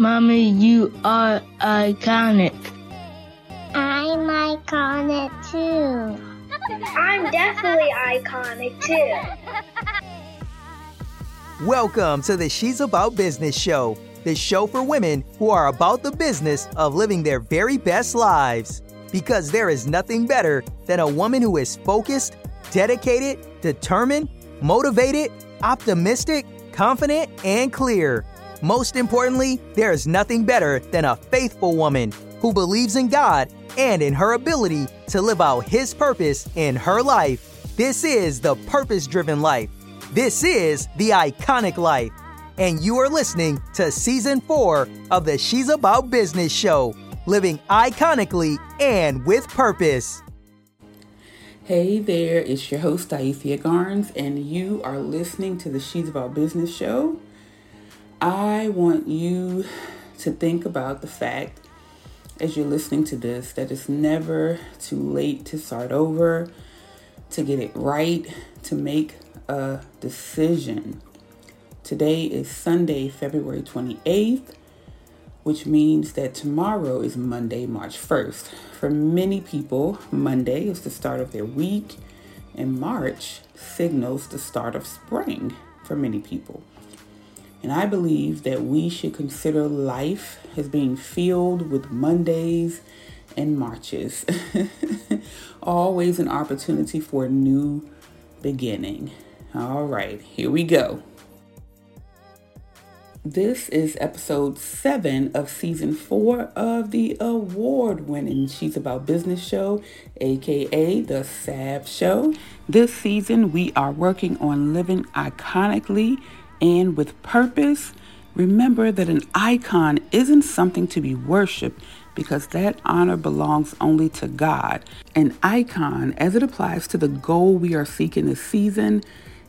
Mommy, you are iconic. I'm iconic too. I'm definitely iconic too. Welcome to the She's About Business Show, the show for women who are about the business of living their very best lives. Because there is nothing better than a woman who is focused, dedicated, determined, motivated, optimistic, confident, and clear. Most importantly, there is nothing better than a faithful woman who believes in God and in her ability to live out His purpose in her life. This is the Purpose Driven Life. This is the Iconic Life. And you are listening to Season 4 of the She's About Business Show, living iconically and with purpose. Hey there, it's your host Diathe Garnes, and you are listening to the She's About Business Show. I want you to think about the fact as you're listening to this, that it's never too late to start over, to get it right, to make a decision. Today is Sunday, February 28th, which means that tomorrow is Monday, March 1st. For many people, Monday is the start of their week, and March signals the start of spring for many people. And I believe that we should consider life as being filled with Mondays and Marches. Always an opportunity for a new beginning. All right, here we go. This is episode 7 of season 4 of the award-winning She's About Business Show, aka The Sab Show. This season, we are working on living iconically and with purpose. Remember that an icon isn't something to be worshipped because that honor belongs only to God. An icon, as it applies to the goal we are seeking this season,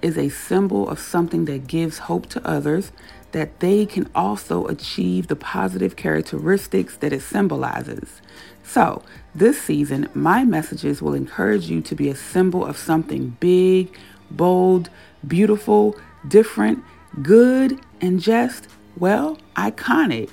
is a symbol of something that gives hope to others that they can also achieve the positive characteristics that it symbolizes. So, this season, my messages will encourage you to be a symbol of something big, bold, beautiful, different, good, and just, well, iconic.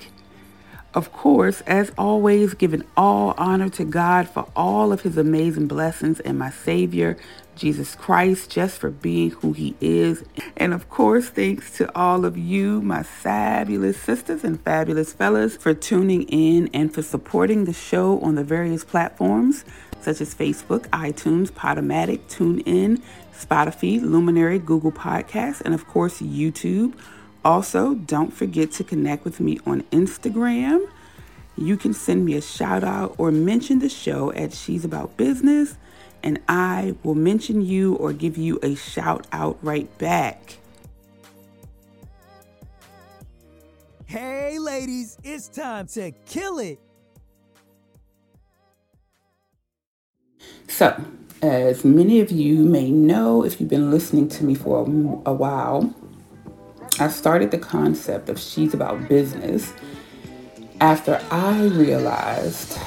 Of course, as always, giving all honor to God for all of His amazing blessings and my Savior, Jesus Christ, just for being who He is. And of course, thanks to all of you, my fabulous sisters and fabulous fellas, for tuning in and for supporting the show on the various platforms such as Facebook, iTunes, Podomatic, TuneIn, Spotify, Luminary, Google Podcasts, and of course, YouTube. Also, don't forget to connect with me on Instagram. You can send me a shout out or mention the show at She's About Business, and I will mention you or give you a shout out right back. Hey ladies, it's time to kill it. So, as many of you may know, if you've been listening to me for a while, I started the concept of She's About Business after I realized,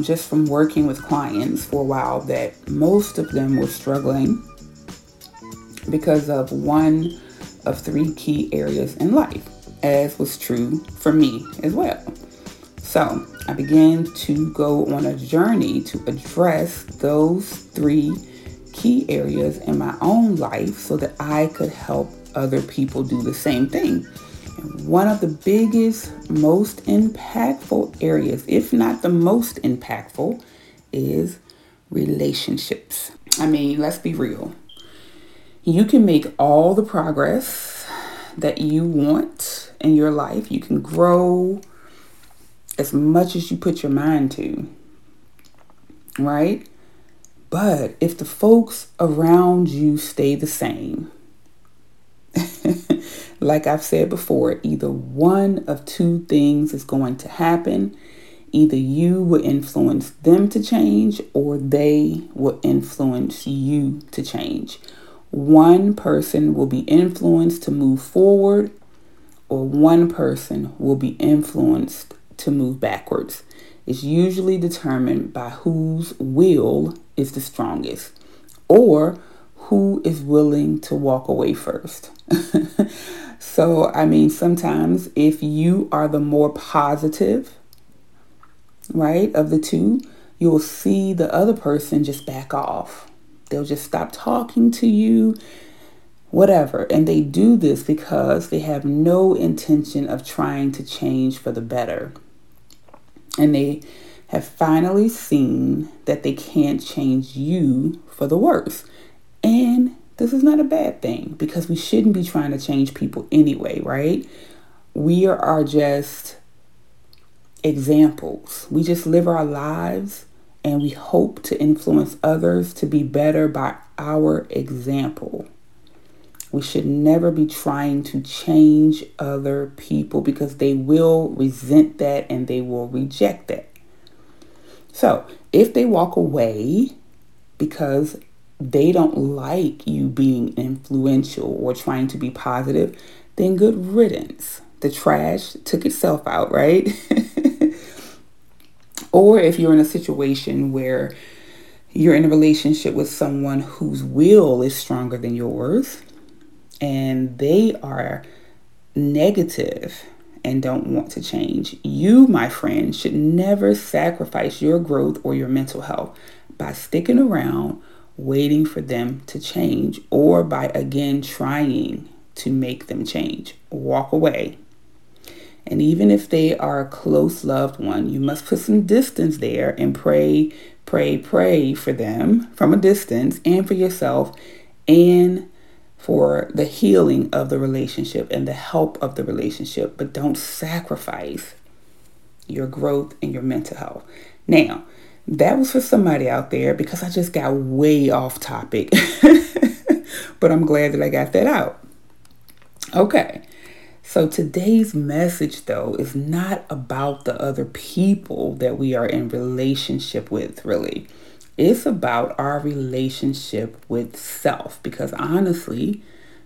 just from working with clients for a while, that most of them were struggling because of one of three key areas in life, as was true for me as well. So I began to go on a journey to address those three key areas in my own life so that I could help other people do the same thing. And one of the biggest, most impactful areas, if not the most impactful, is relationships. I mean, let's be real. You can make all the progress that you want in your life. You can grow as much as you put your mind to, right? But if the folks around you stay the same, like I've said before, either one of two things is going to happen. Either you will influence them to change, or they will influence you to change. One person will be influenced to move forward, or one person will be influenced to move backwards. It's usually determined by whose will is the strongest, or who is willing to walk away first. So, I mean, sometimes if you are the more positive, right, of the two, you'll see the other person just back off. They'll just stop talking to you, whatever. And they do this because they have no intention of trying to change for the better. And they have finally seen that they can't change you for the worse. And this is not a bad thing, because we shouldn't be trying to change people anyway, right? We are just examples. We just live our lives and we hope to influence others to be better by our example. We should never be trying to change other people, because they will resent that and they will reject that. So if they walk away because they don't like you being influential or trying to be positive, then good riddance. The trash took itself out, right? Or if you're in a situation where you're in a relationship with someone whose will is stronger than yours, and they are negative and don't want to change, you, my friend, should never sacrifice your growth or your mental health by sticking around waiting for them to change, or by again trying to make them change. Walk away. And even if they are a close loved one, you must put some distance there and pray for them from a distance, and for yourself, and for the healing of the relationship and the help of the relationship. But don't sacrifice your growth and your mental health. Now, that was for somebody out there, because I just got way off topic, but I'm glad that I got that out. Okay, so today's message, though, is not about the other people that we are in relationship with, really. It's about our relationship with self, because honestly,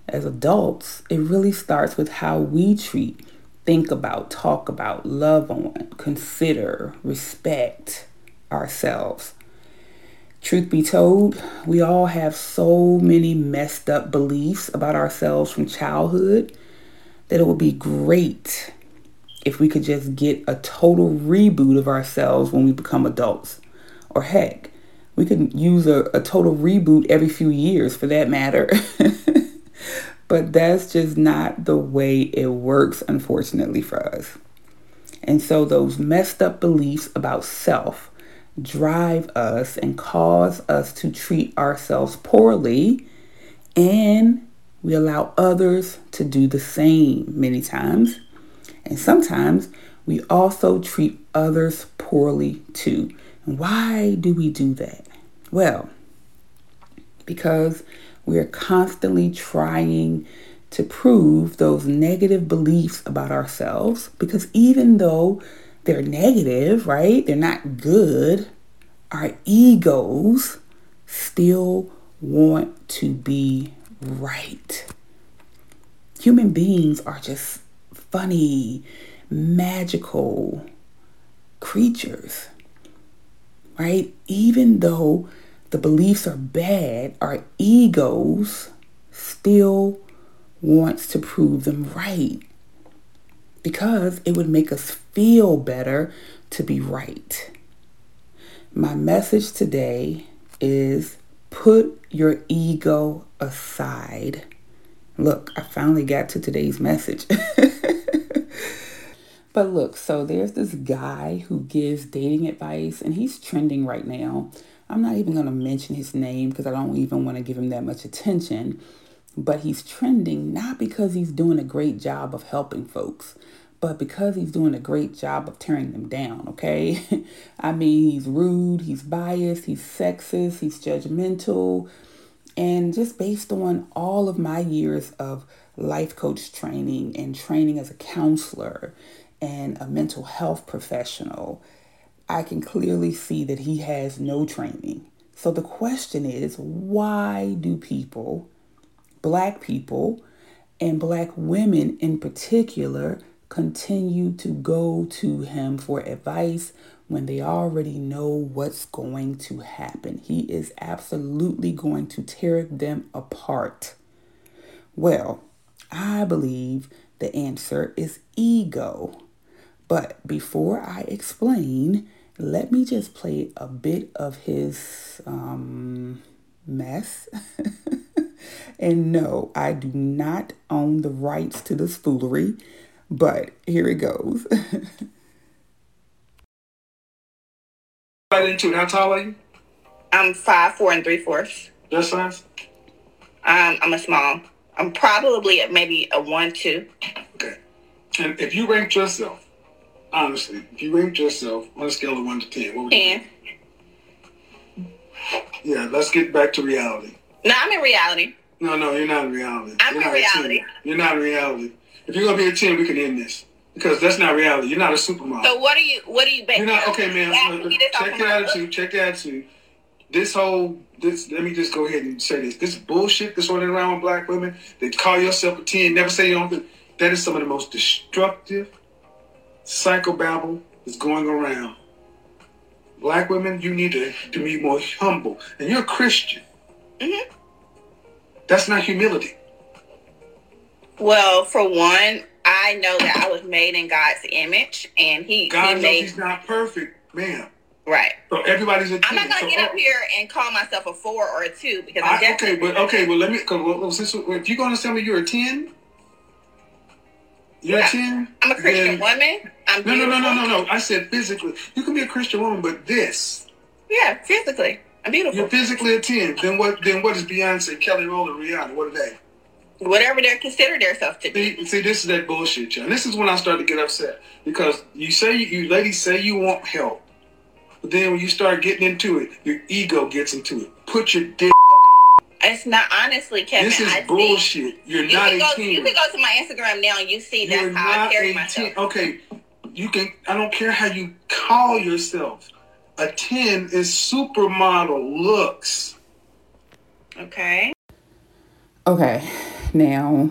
as adults, it really starts with how we treat, think about, talk about, love on, consider, respect ourselves. Truth be told, we all have so many messed up beliefs about ourselves from childhood that it would be great if we could just get a total reboot of ourselves when we become adults. Or heck, we could use a total reboot every few years for that matter. But that's just not the way it works, unfortunately, for us. And so those messed up beliefs about self drive us and cause us to treat ourselves poorly, and we allow others to do the same many times. And sometimes we also treat others poorly too. And why do we do that? Well, because we are constantly trying to prove those negative beliefs about ourselves, because even though they're negative, right? They're not good. Our egos still want to be right. Human beings are just funny, magical creatures, right? Even though the beliefs are bad, our egos still wants to prove them right, because it would make us feel better to be right. My message today is put your ego aside. Look, I finally got to today's message. But look, so there's this guy who gives dating advice, and he's trending right now. I'm not even going to mention his name because I don't even want to give him that much attention. But he's trending not because he's doing a great job of helping folks, but because he's doing a great job of tearing them down, okay? I mean, he's rude, he's biased, he's sexist, he's judgmental. And just based on all of my years of life coach training and training as a counselor and a mental health professional, I can clearly see that he has no training. So the question is, why do people, Black people and Black women in particular, continue to go to him for advice when they already know what's going to happen? He is absolutely going to tear them apart. Well, I believe the answer is ego. But before I explain, let me just play a bit of his mess. And no, I do not own the rights to this foolery, but here it goes. Right into it. How tall are you? I'm 5'4" and 3/4. This size? I'm a small. I'm probably at maybe a 1'2". Okay. And if you ranked yourself, honestly, if you ranked yourself on a scale of 1 to 10, what would you do? Yeah, let's get back to reality. No, I'm in reality. No, you're not in reality. I'm in reality. You're not in reality. If you're gonna be a 10, we can end this. Because that's not reality. You're not a supermodel. So what are you basing? You're not okay, man. Check your attitude, This let me just go ahead and say this. This bullshit that's running around with black women, they call yourself a 10, never say your own thing. That is some of the most destructive psychobabble that's going around. Black women, you need to be more humble. And you're a Christian. Mm-hmm. That's not humility. Well, for one, I know that I was made in God's image, and God knows he's not perfect, ma'am. Right. So everybody's a 10. I'm not gonna get up here and call myself a 4 or a 2 because I'm definitely. But let me. Since if you're gonna tell me you're a 10, you're a 10. I'm a Christian woman. No. I said physically. You can be a Christian woman, but this. Yeah, physically. Beautiful. You're physically a 10. Then what is Beyonce, Kelly Rowland, Rihanna? What are they? Whatever they consider themselves to be. See, this is that bullshit, y'all. This is when I start to get upset. Because you ladies say you want help. But then when you start getting into it, your ego gets into it. Put your dick. It's not, honestly, Kevin. This is bullshit. You're not a 10. You can go to my Instagram now and you see that's how I carry myself. Okay. I don't care how you call yourself. A 10 is supermodel looks. Okay. Okay. Now,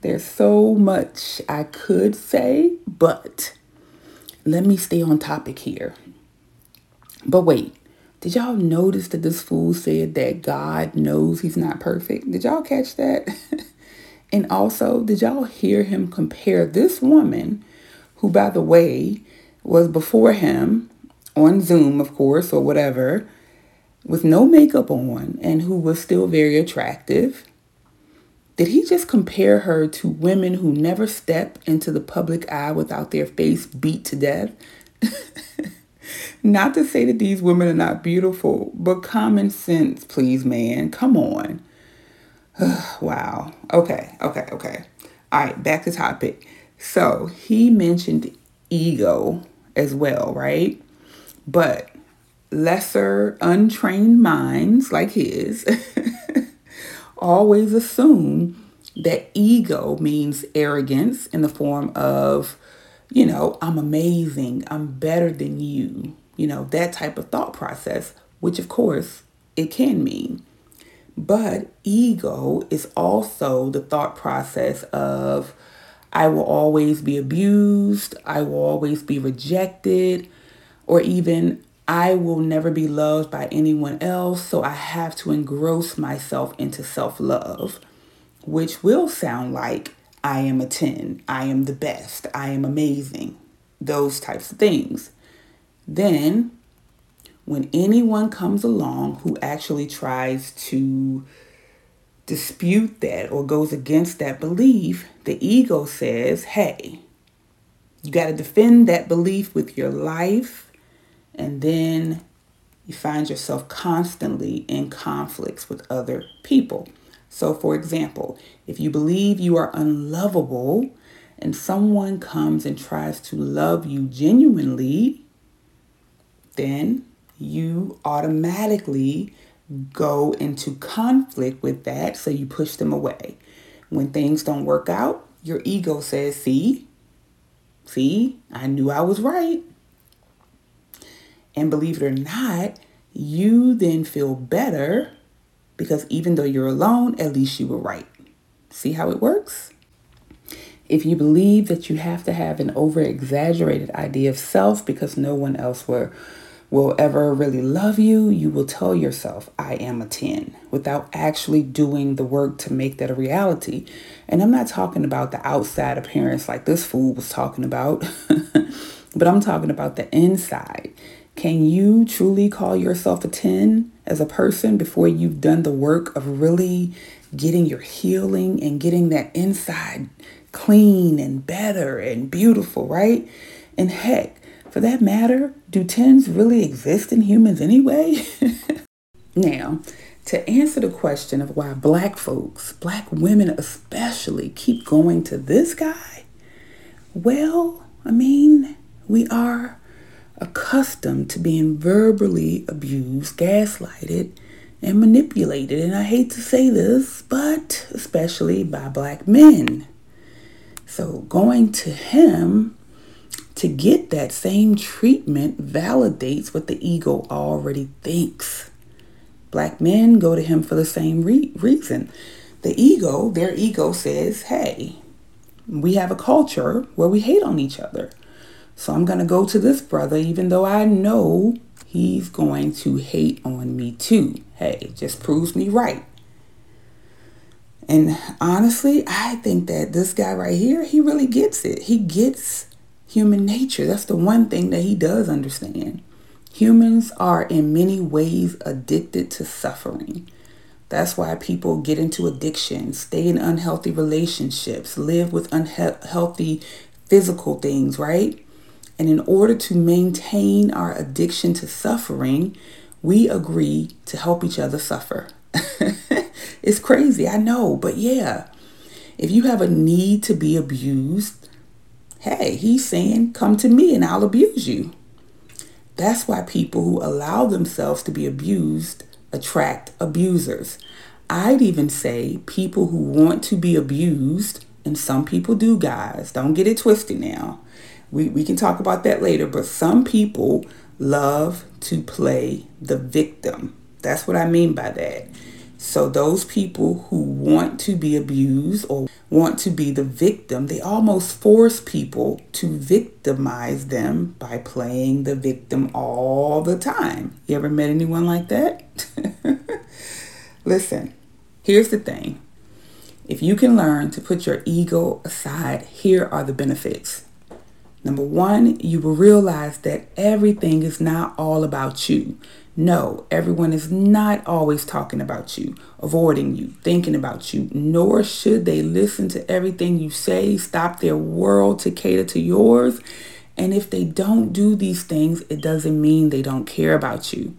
there's so much I could say, but let me stay on topic here. But wait, did y'all notice that this fool said that God knows he's not perfect? Did y'all catch that? And also, did y'all hear him compare this woman, who, by the way, was before him on Zoom, of course, or whatever, with no makeup on and who was still very attractive? Did he just compare her to women who never step into the public eye without their face beat to death? Not to say that these women are not beautiful, but common sense, please, man. Come on. Wow. Okay. All right, back to topic. So he mentioned ego as well, right? But lesser, untrained minds like his always assume that ego means arrogance in the form of, I'm amazing, I'm better than you, that type of thought process, which of course it can mean. But ego is also the thought process of, I will always be abused, I will always be rejected, or even I will never be loved by anyone else, so I have to engross myself into self-love, which will sound like I am a 10, I am the best, I am amazing, those types of things. Then, when anyone comes along who actually tries to dispute that or goes against that belief, the ego says, hey, you got to defend that belief with your life. And then you find yourself constantly in conflicts with other people. So, for example, if you believe you are unlovable and someone comes and tries to love you genuinely, then you automatically go into conflict with that, so you push them away. When things don't work out, your ego says, see, I knew I was right. And believe it or not, you then feel better because even though you're alone, at least you were right. See how it works? If you believe that you have to have an over-exaggerated idea of self because no one else were will ever really love you, you will tell yourself, I am a 10, without actually doing the work to make that a reality. And I'm not talking about the outside appearance like this fool was talking about, but I'm talking about the inside. Can you truly call yourself a 10 as a person before you've done the work of really getting your healing and getting that inside clean and better and beautiful, right? And heck, for that matter, do 10s really exist in humans anyway? Now, to answer the question of why Black folks, Black women especially, keep going to this guy, well, I mean, we are accustomed to being verbally abused, gaslighted, and manipulated. And I hate to say this, but especially by Black men. So going to him to get that same treatment validates what the ego already thinks. Black men go to him for the same reason. The ego, their ego says, hey, we have a culture where we hate on each other. So I'm going to go to this brother, even though I know he's going to hate on me too. Hey, it just proves me right. And honestly, I think that this guy right here, he really gets it. He gets human nature. That's the one thing that he does understand. Humans are in many ways addicted to suffering. That's why people get into addiction, stay in unhealthy relationships, live with unhealthy physical things, right? And in order to maintain our addiction to suffering, we agree to help each other suffer. It's crazy, I know, but yeah. If you have a need to be abused, hey, he's saying, come to me and I'll abuse you. That's why people who allow themselves to be abused attract abusers. I'd even say people who want to be abused, and some people do, guys. Don't get it twisted now. We can talk about that later, but some people love to play the victim. That's what I mean by that. So those people who want to be abused or want to be the victim, they almost force people to victimize them by playing the victim all the time. You ever met anyone like that? Listen, here's the thing. If you can learn to put your ego aside, here are the benefits. Number one, you will realize that everything is not all about you. No, everyone is not always talking about you, avoiding you, thinking about you, nor should they listen to everything you say, stop their world to cater to yours. And if they don't do these things, it doesn't mean they don't care about you.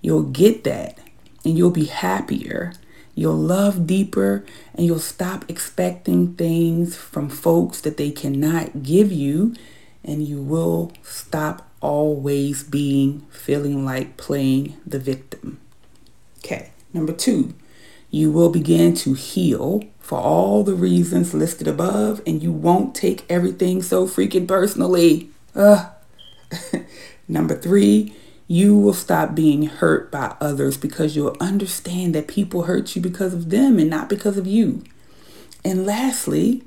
You'll get that and you'll be happier. You'll love deeper and you'll stop expecting things from folks that they cannot give you, and you will stop always feeling like playing the victim. Okay, number two, you will begin to heal for all the reasons listed above, and you won't take everything so freaking personally. Number three, you will stop being hurt by others because you'll understand that people hurt you because of them and not because of you. And lastly,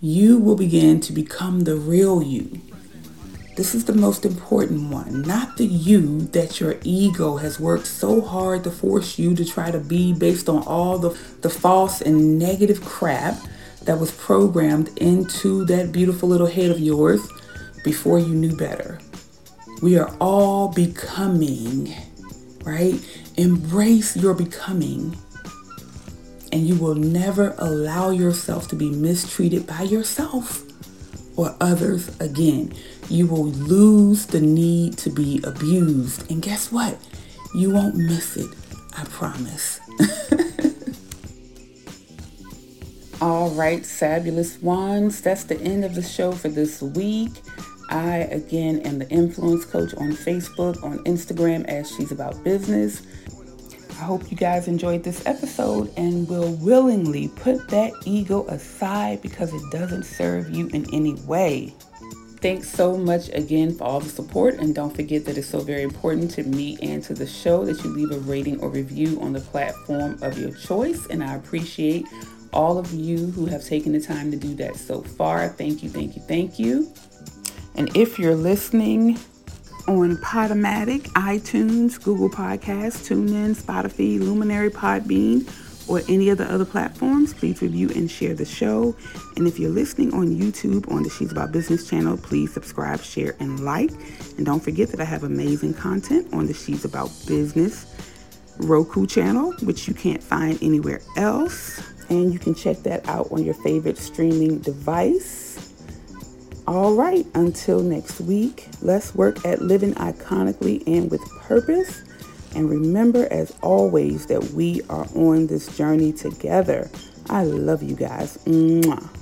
you will begin to become the real you. This is the most important one, not the you that your ego has worked so hard to force you to try to be based on all the false and negative crap that was programmed into that beautiful little head of yours before you knew better. We are all becoming, right? Embrace your becoming, and you will never allow yourself to be mistreated by yourself or others again. You will lose the need to be abused. And guess what? You won't miss it. I promise. All right, fabulous ones. That's the end of the show for this week. I, again, am the Influence Coach on Facebook, on Instagram as She's About Business. I hope you guys enjoyed this episode and will willingly put that ego aside because it doesn't serve you in any way. Thanks so much again for all the support, and don't forget that it's so very important to me and to the show that you leave a rating or review on the platform of your choice, and I appreciate all of you who have taken the time to do that so far. Thank you, thank you, thank you. And if you're listening on Podomatic, iTunes, Google Podcasts, TuneIn, Spotify, Luminary, Podbean, or any of the other platforms. Please review and share the show. And if you're listening on YouTube on the She's About Business channel, please subscribe, share, and like. And don't forget that I have amazing content on the She's About Business Roku channel, which you can't find anywhere else. And you can check that out on your favorite streaming device. All right, until next week, let's work at living iconically and with purpose. And remember, as always, that we are on this journey together. I love you guys. Mwah.